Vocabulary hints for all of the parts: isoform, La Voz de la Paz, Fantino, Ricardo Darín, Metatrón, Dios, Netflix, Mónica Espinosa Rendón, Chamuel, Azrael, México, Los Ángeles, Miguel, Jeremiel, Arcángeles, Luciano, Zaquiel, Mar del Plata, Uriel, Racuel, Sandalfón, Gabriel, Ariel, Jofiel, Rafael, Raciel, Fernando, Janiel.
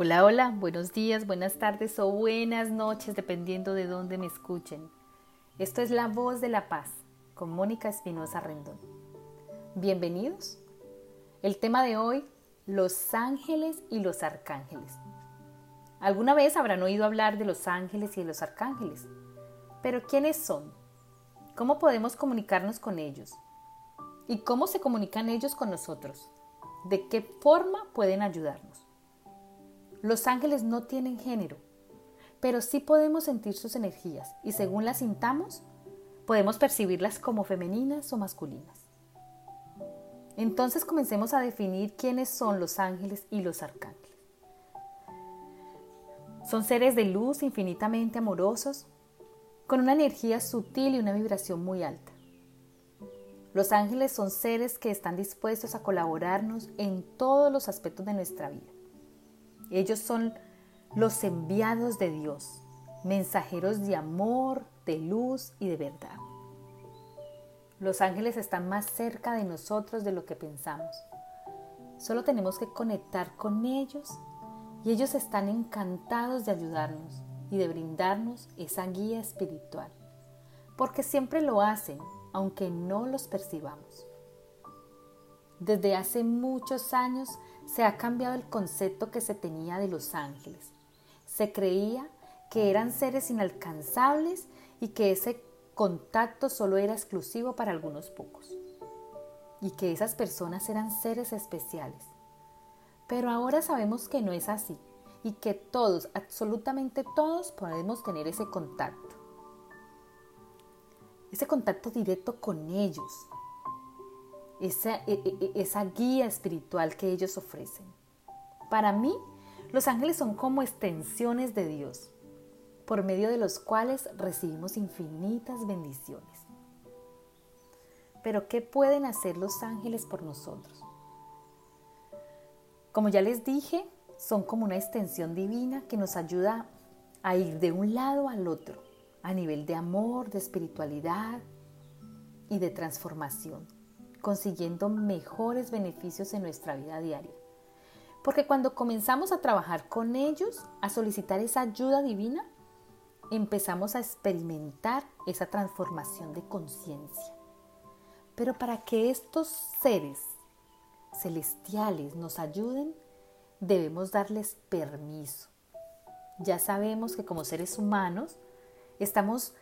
Hola, hola, buenos días, buenas tardes o buenas noches, dependiendo de dónde me escuchen. Esto es La Voz de la Paz, con Mónica Espinosa Rendón. Bienvenidos. El tema de hoy, los ángeles y los arcángeles. Alguna vez habrán oído hablar de los ángeles y de los arcángeles, pero ¿quiénes son? ¿Cómo podemos comunicarnos con ellos? ¿Y cómo se comunican ellos con nosotros? ¿De qué forma pueden ayudarnos? Los ángeles no tienen género, pero sí podemos sentir sus energías y según las sintamos, podemos percibirlas como femeninas o masculinas. Entonces comencemos a definir quiénes son los ángeles y los arcángeles. Son seres de luz infinitamente amorosos, con una energía sutil y una vibración muy alta. Los ángeles son seres que están dispuestos a colaborarnos en todos los aspectos de nuestra vida. Ellos son los enviados de Dios, mensajeros de amor, de luz y de verdad. Los ángeles están más cerca de nosotros de lo que pensamos. Solo tenemos que conectar con ellos y ellos están encantados de ayudarnos y de brindarnos esa guía espiritual, porque siempre lo hacen, aunque no los percibamos. Desde hace muchos años se ha cambiado el concepto que se tenía de los ángeles. Se creía que eran seres inalcanzables y que ese contacto solo era exclusivo para algunos pocos. Y que esas personas eran seres especiales. Pero ahora sabemos que no es así y que todos, absolutamente todos, podemos tener ese contacto. Ese contacto directo con ellos. Esa guía espiritual que ellos ofrecen. Para mí, los ángeles son como extensiones de Dios, por medio de los cuales recibimos infinitas bendiciones. Pero, ¿qué pueden hacer los ángeles por nosotros? Como ya les dije, son como una extensión divina que nos ayuda a ir de un lado al otro, a nivel de amor, de espiritualidad y de transformación, consiguiendo mejores beneficios en nuestra vida diaria. Porque cuando comenzamos a trabajar con ellos, a solicitar esa ayuda divina, empezamos a experimentar esa transformación de conciencia. Pero para que estos seres celestiales nos ayuden, debemos darles permiso. Ya sabemos que como seres humanos estamos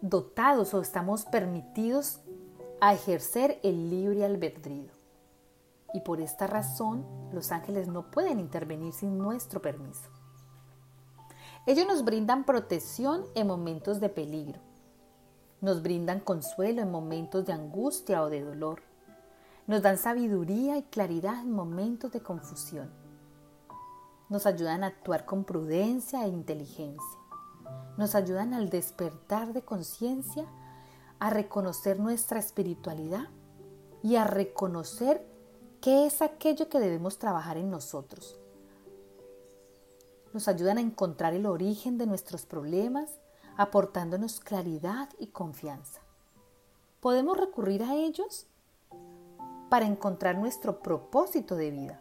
dotados o estamos permitidos a ejercer el libre albedrío. Y por esta razón, los ángeles no pueden intervenir sin nuestro permiso. Ellos nos brindan protección en momentos de peligro. Nos brindan consuelo en momentos de angustia o de dolor. Nos dan sabiduría y claridad en momentos de confusión. Nos ayudan a actuar con prudencia e inteligencia. Nos ayudan al despertar de conciencia, a reconocer nuestra espiritualidad y a reconocer qué es aquello que debemos trabajar en nosotros. Nos ayudan a encontrar el origen de nuestros problemas, aportándonos claridad y confianza. Podemos recurrir a ellos para encontrar nuestro propósito de vida.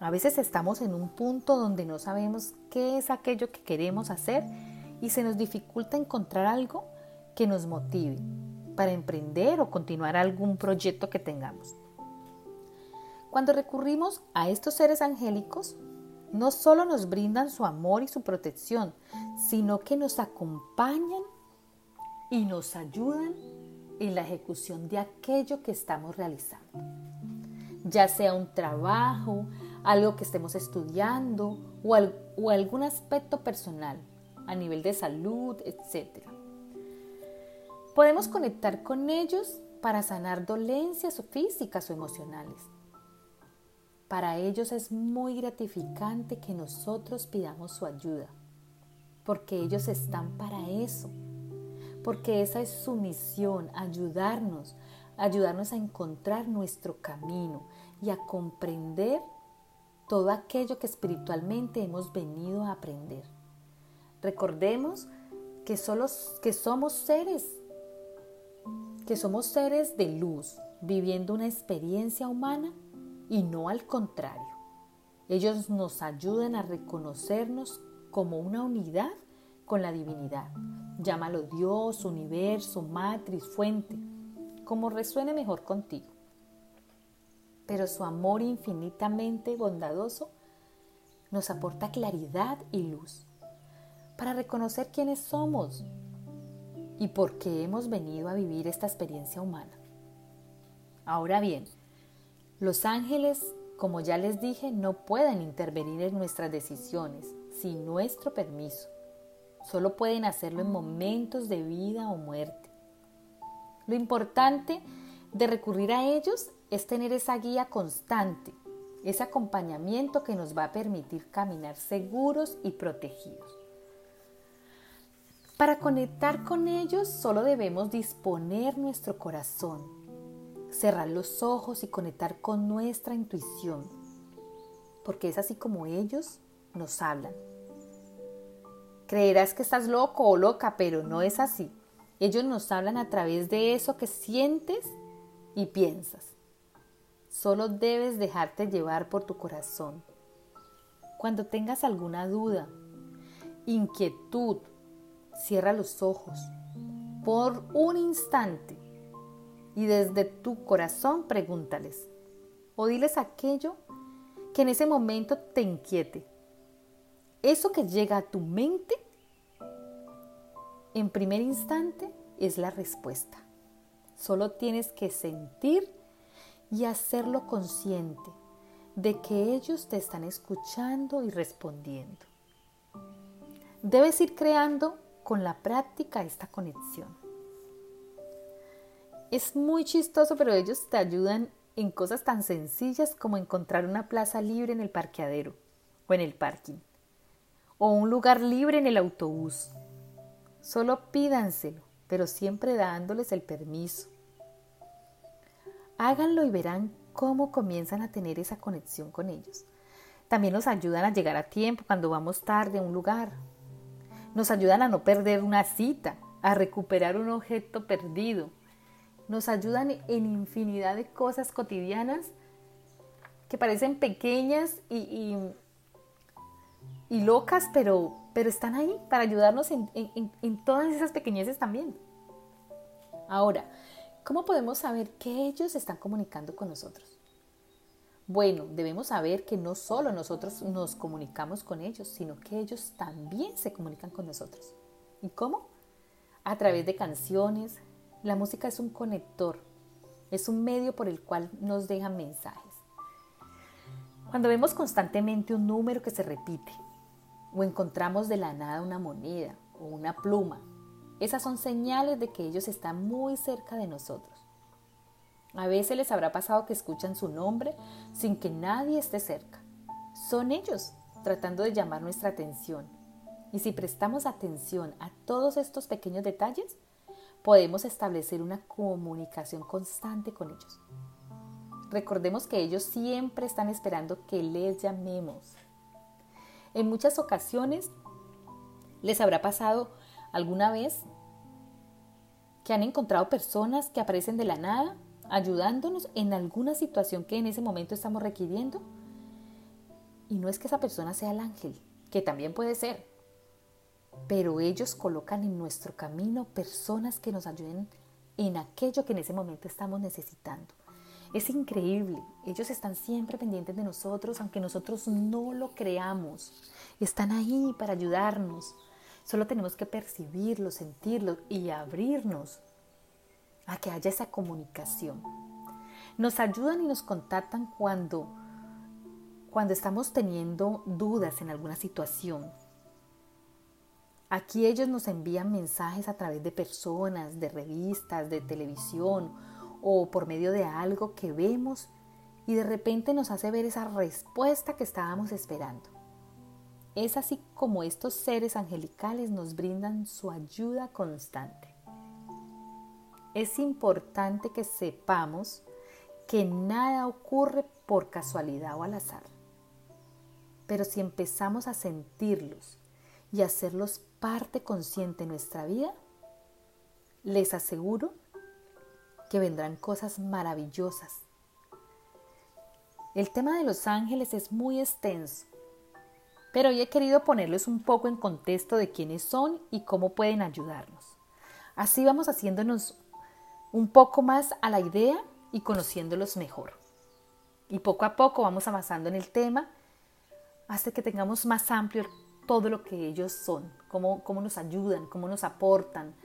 A veces estamos en un punto donde no sabemos qué es aquello que queremos hacer y se nos dificulta encontrar algo que nos motive para emprender o continuar algún proyecto que tengamos. Cuando recurrimos a estos seres angélicos, no solo nos brindan su amor y su protección, sino que nos acompañan y nos ayudan en la ejecución de aquello que estamos realizando. Ya sea un trabajo, algo que estemos estudiando o algún aspecto personal, a nivel de salud, etc. Podemos conectar con ellos para sanar dolencias físicas o emocionales. Para ellos es muy gratificante que nosotros pidamos su ayuda, porque ellos están para eso, porque esa es su misión, ayudarnos a encontrar nuestro camino y a comprender todo aquello que espiritualmente hemos venido a aprender. Recordemos que somos seres de luz, viviendo una experiencia humana y no al contrario. Ellos nos ayudan a reconocernos como una unidad con la divinidad. Llámalo Dios, universo, matriz, fuente, como resuene mejor contigo. Pero su amor infinitamente bondadoso nos aporta claridad y luz para reconocer quiénes somos y por qué hemos venido a vivir esta experiencia humana. Ahora bien, los ángeles, como ya les dije, no pueden intervenir en nuestras decisiones sin nuestro permiso. Solo pueden hacerlo en momentos de vida o muerte. Lo importante de recurrir a ellos es tener esa guía constante, ese acompañamiento que nos va a permitir caminar seguros y protegidos. Para conectar con ellos solo debemos disponer nuestro corazón, cerrar los ojos y conectar con nuestra intuición, porque es así como ellos nos hablan. Creerás que estás loco o loca, pero no es así. Ellos nos hablan a través de eso que sientes y piensas. Solo debes dejarte llevar por tu corazón. Cuando tengas alguna duda, inquietud, cierra los ojos por un instante y desde tu corazón pregúntales o diles aquello que en ese momento te inquiete. Eso que llega a tu mente, en primer instante, es la respuesta. Solo tienes que sentir y hacerlo consciente de que ellos te están escuchando y respondiendo. Debes ir creando con la práctica esta conexión. Es muy chistoso, pero ellos te ayudan en cosas tan sencillas como encontrar una plaza libre en el parqueadero o en el parking, o un lugar libre en el autobús. Solo pídanselo, pero siempre dándoles el permiso. Háganlo y verán cómo comienzan a tener esa conexión con ellos. También nos ayudan a llegar a tiempo cuando vamos tarde a un lugar. Nos ayudan a no perder una cita, a recuperar un objeto perdido. Nos ayudan en infinidad de cosas cotidianas que parecen pequeñas y locas, pero están ahí para ayudarnos en todas esas pequeñeces también. Ahora, ¿cómo podemos saber que ellos están comunicando con nosotros? Bueno, debemos saber que no solo nosotros nos comunicamos con ellos, sino que ellos también se comunican con nosotros. ¿Y cómo? A través de canciones. La música es un conector, es un medio por el cual nos dejan mensajes. Cuando vemos constantemente un número que se repite, o encontramos de la nada una moneda o una pluma, esas son señales de que ellos están muy cerca de nosotros. A veces les habrá pasado que escuchan su nombre sin que nadie esté cerca. Son ellos tratando de llamar nuestra atención. Y si prestamos atención a todos estos pequeños detalles, podemos establecer una comunicación constante con ellos. Recordemos que ellos siempre están esperando que les llamemos. En muchas ocasiones les habrá pasado alguna vez que han encontrado personas que aparecen de la nada ayudándonos en alguna situación que en ese momento estamos requiriendo. Y no es que esa persona sea el ángel, que también puede ser, pero ellos colocan en nuestro camino personas que nos ayuden en aquello que en ese momento estamos necesitando. Es increíble, ellos están siempre pendientes de nosotros, aunque nosotros no lo creamos. Están ahí para ayudarnos. Solo tenemos que percibirlo, sentirlo y abrirnos a que haya esa comunicación. Nos ayudan y nos contactan cuando estamos teniendo dudas en alguna situación. Aquí ellos nos envían mensajes a través de personas, de revistas, de televisión, o por medio de algo que vemos y de repente nos hace ver esa respuesta que estábamos esperando. Es así como estos seres angelicales nos brindan su ayuda constante. Es importante que sepamos que nada ocurre por casualidad o al azar. Pero si empezamos a sentirlos y hacerlos parte consciente de nuestra vida, les aseguro que vendrán cosas maravillosas. El tema de los ángeles es muy extenso, pero hoy he querido ponerles un poco en contexto de quiénes son y cómo pueden ayudarnos. Así vamos haciéndonos un poco más a la idea y conociéndolos mejor. Y poco a poco vamos avanzando en el tema hasta que tengamos más amplio todo lo que ellos son, cómo nos ayudan, cómo nos aportan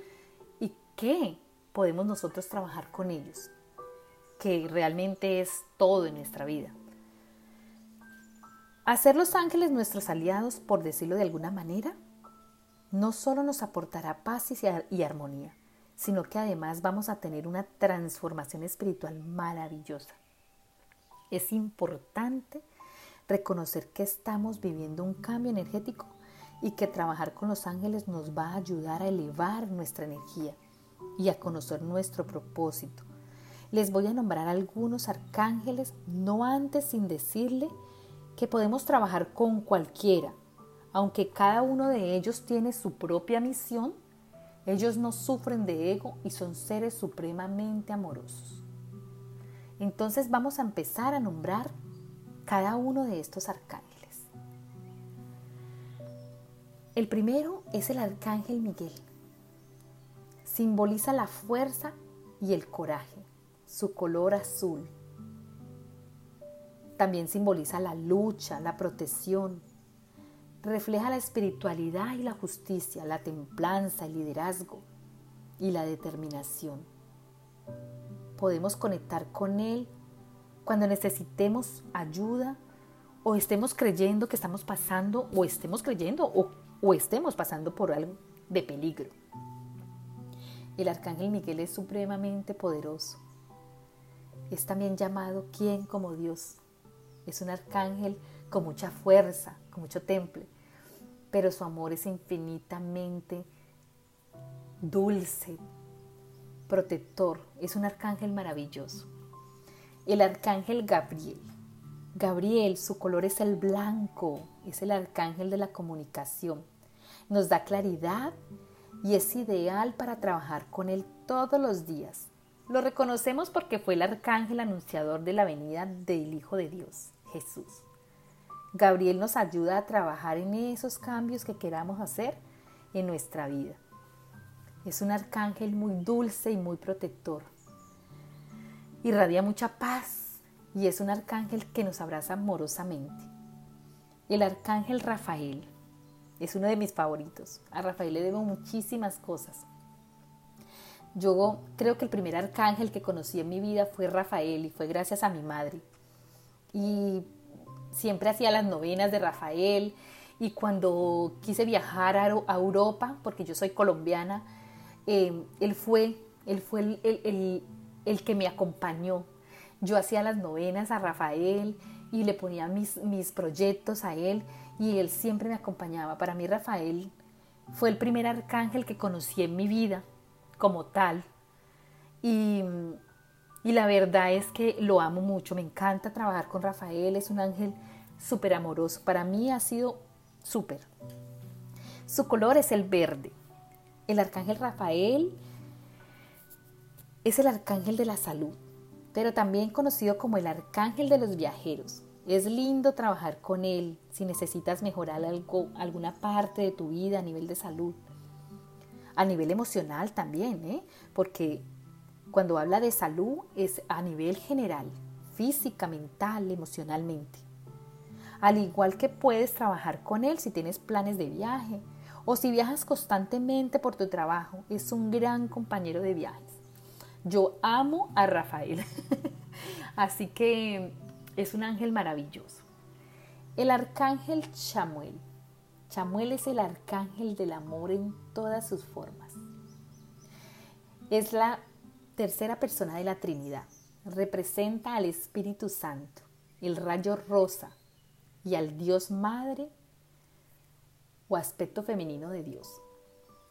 y qué podemos nosotros trabajar con ellos, que realmente es todo en nuestra vida. Hacer los ángeles nuestros aliados, por decirlo de alguna manera, no solo nos aportará paz y armonía, sino que además vamos a tener una transformación espiritual maravillosa. Es importante reconocer que estamos viviendo un cambio energético y que trabajar con los ángeles nos va a ayudar a elevar nuestra energía y a conocer nuestro propósito. Les voy a nombrar algunos arcángeles, no antes sin decirle que podemos trabajar con cualquiera, aunque cada uno de ellos tiene su propia misión. Ellos no sufren de ego y son seres supremamente amorosos. Entonces vamos a empezar a nombrar cada uno de estos arcángeles. El primero es el arcángel Miguel. Simboliza la fuerza y el coraje, su color azul. También simboliza la lucha, la protección. Refleja la espiritualidad y la justicia, la templanza, el liderazgo y la determinación. Podemos conectar con él cuando necesitemos ayuda o estemos creyendo que estamos pasando o estemos pasando por algo de peligro. El arcángel Miguel es supremamente poderoso. Es también llamado quien como Dios. Es un arcángel con mucha fuerza, con mucho temple, pero su amor es infinitamente dulce, protector. Es un arcángel maravilloso. El arcángel Gabriel. Gabriel, su color es el blanco, es el arcángel de la comunicación. Nos da claridad y es ideal para trabajar con él todos los días. Lo reconocemos porque fue el arcángel anunciador de la venida del Hijo de Dios, Jesús. Gabriel nos ayuda a trabajar en esos cambios que queramos hacer en nuestra vida. Es un arcángel muy dulce y muy protector. Irradia mucha paz y es un arcángel que nos abraza amorosamente. El arcángel Rafael es uno de mis favoritos. A Rafael le debo muchísimas cosas. Yo creo que el primer arcángel que conocí en mi vida fue Rafael y fue gracias a mi madre. Y siempre hacía las novenas de Rafael y cuando quise viajar a Europa, porque yo soy colombiana, él fue el que me acompañó. Yo hacía las novenas a Rafael y le ponía mis proyectos a él y él siempre me acompañaba. Para mí Rafael fue el primer arcángel que conocí en mi vida como tal y la verdad es que lo amo mucho, me encanta trabajar con Rafael, es un ángel súper amoroso, para mí ha sido súper. Su color es el verde. El arcángel Rafael es el arcángel de la salud, pero también conocido como el arcángel de los viajeros. Es lindo trabajar con él si necesitas mejorar alguna parte de tu vida a nivel de salud, a nivel emocional también, porque cuando habla de salud es a nivel general, física, mental, emocionalmente. Al igual que puedes trabajar con él si tienes planes de viaje o si viajas constantemente por tu trabajo, es un gran compañero de viajes. Yo amo a Rafael, así que es un ángel maravilloso. El arcángel Chamuel. Chamuel es el arcángel del amor en todas sus formas. Es la tercera persona de la Trinidad, representa al Espíritu Santo, el rayo rosa y al Dios Madre o aspecto femenino de Dios,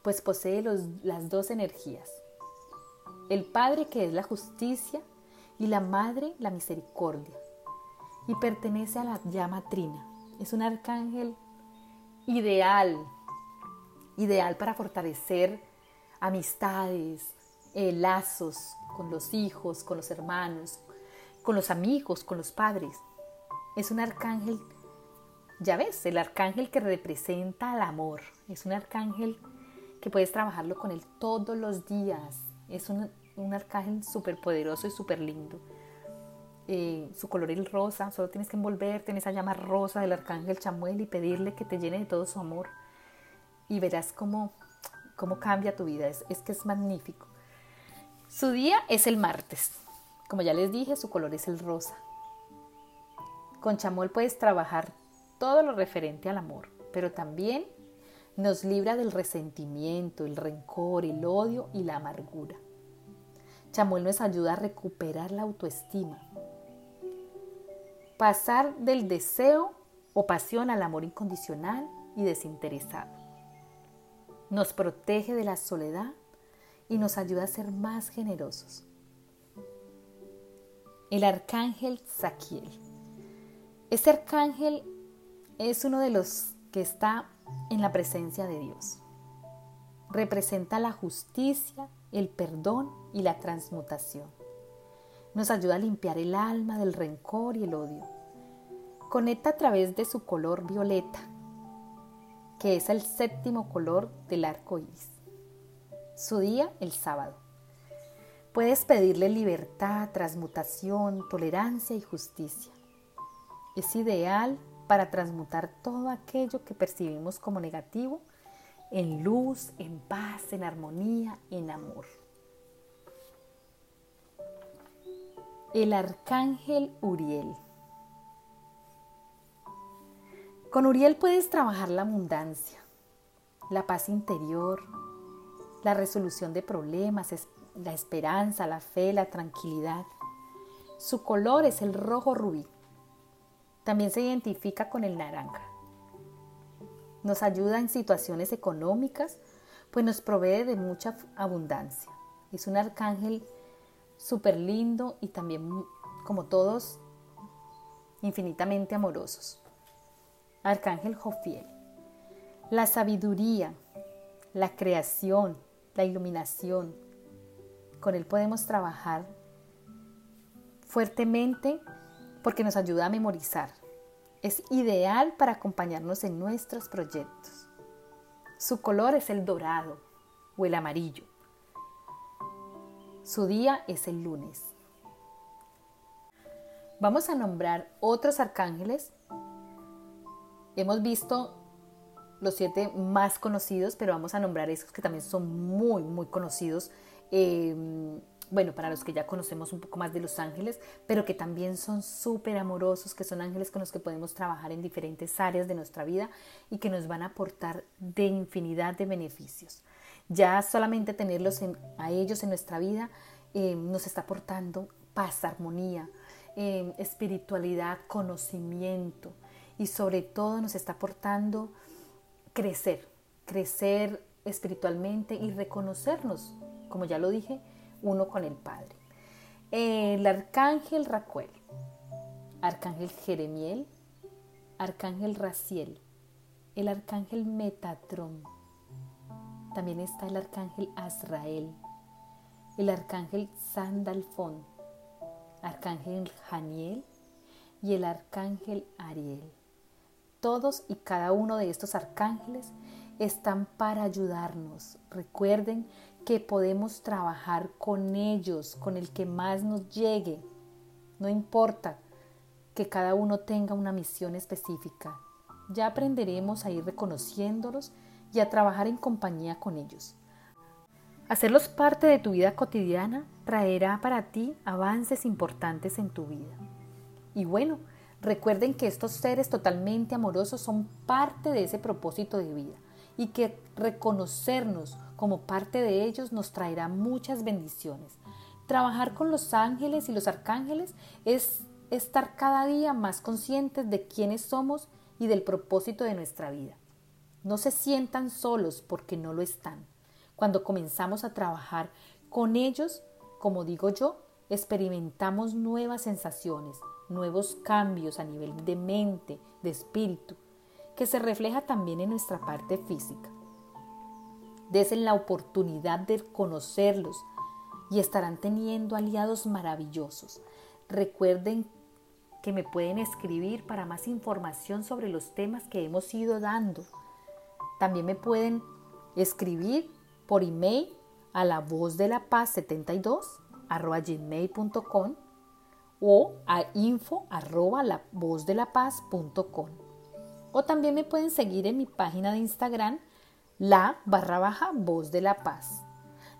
pues posee las dos energías, el Padre que es la justicia y la Madre la misericordia, y pertenece a la llama trina. Es un arcángel ideal para fortalecer amistades, lazos con los hijos, con los hermanos, con los amigos, con los padres. Es un arcángel, ya ves, el arcángel que representa al amor. Es un arcángel que puedes trabajarlo con él todos los días. Es un arcángel súper poderoso y súper lindo. Su color es rosa, solo tienes que envolverte en esa llama rosa del arcángel Chamuel y pedirle que te llene de todo su amor. Y verás cómo cambia tu vida. Es que es magnífico. Su día es el martes. Como ya les dije, su color es el rosa. Con Chamuel puedes trabajar todo lo referente al amor, pero también nos libra del resentimiento, el rencor, el odio y la amargura. Chamuel nos ayuda a recuperar la autoestima. Pasar del deseo o pasión al amor incondicional y desinteresado. Nos protege de la soledad y nos ayuda a ser más generosos. El arcángel Zaquiel. Este arcángel es uno de los que está en la presencia de Dios. Representa la justicia, el perdón y la transmutación. Nos ayuda a limpiar el alma del rencor y el odio. Conecta a través de su color violeta, que es el séptimo color del arco iris. Su día, el sábado. Puedes pedirle libertad, transmutación, tolerancia y justicia. Es ideal para transmutar todo aquello que percibimos como negativo en luz, en paz, en armonía, en amor. El arcángel Uriel. Con Uriel puedes trabajar la abundancia, la paz interior, la resolución de problemas, la esperanza, la fe, la tranquilidad. Su color es el rojo rubí. También se identifica con el naranja. Nos ayuda en situaciones económicas, pues nos provee de mucha abundancia. Es un arcángel súper lindo y también, como todos, infinitamente amorosos. Arcángel Jofiel. La sabiduría, la creación, la iluminación. Con él podemos trabajar fuertemente porque nos ayuda a memorizar. Es ideal para acompañarnos en nuestros proyectos. Su color es el dorado o el amarillo. Su día es el lunes. Vamos a nombrar otros arcángeles. Hemos visto los 7 más conocidos, pero vamos a nombrar esos que también son muy, muy conocidos. Bueno, para los que ya conocemos un poco más de los ángeles, pero que también son súper amorosos, que son ángeles con los que podemos trabajar en diferentes áreas de nuestra vida y que nos van a aportar de infinidad de beneficios. Ya solamente tenerlos a ellos en nuestra vida nos está aportando paz, armonía, espiritualidad, conocimiento y sobre todo nos está aportando crecer espiritualmente y reconocernos, como ya lo dije, uno con el Padre. El arcángel Racuel, arcángel Jeremiel, arcángel Raciel, el arcángel Metatrón. También está el arcángel Azrael, el arcángel Sandalfón, arcángel Janiel y el arcángel Ariel. Todos y cada uno de estos arcángeles están para ayudarnos. Recuerden que podemos trabajar con ellos, con el que más nos llegue. No importa que cada uno tenga una misión específica. Ya aprenderemos a ir reconociéndolos y a trabajar en compañía con ellos. Hacerlos parte de tu vida cotidiana traerá para ti avances importantes en tu vida. Y bueno, recuerden que estos seres totalmente amorosos son parte de ese propósito de vida y que reconocernos como parte de ellos nos traerá muchas bendiciones. Trabajar con los ángeles y los arcángeles es estar cada día más conscientes de quiénes somos y del propósito de nuestra vida. No se sientan solos porque no lo están. Cuando comenzamos a trabajar con ellos, como digo yo, experimentamos nuevas sensaciones, nuevos cambios a nivel de mente, de espíritu, que se refleja también en nuestra parte física. Desen la oportunidad de conocerlos y estarán teniendo aliados maravillosos. Recuerden que me pueden escribir para más información sobre los temas que hemos ido dando. También me pueden escribir por email a lavozdelapaz72@gmail.com o a info@lavozdelapaz.com. O también me pueden seguir en mi página de Instagram, /Voz de la Paz.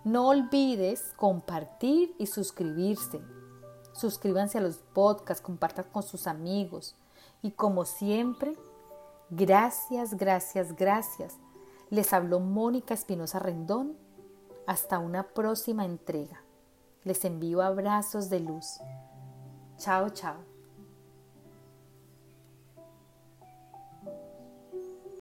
No olvides compartir y suscribirse. Suscríbanse a los podcasts, compartan con sus amigos. Y como siempre, gracias. Les habló Mónica Espinosa Rendón. Hasta una próxima entrega. Les envío abrazos de luz. Chao.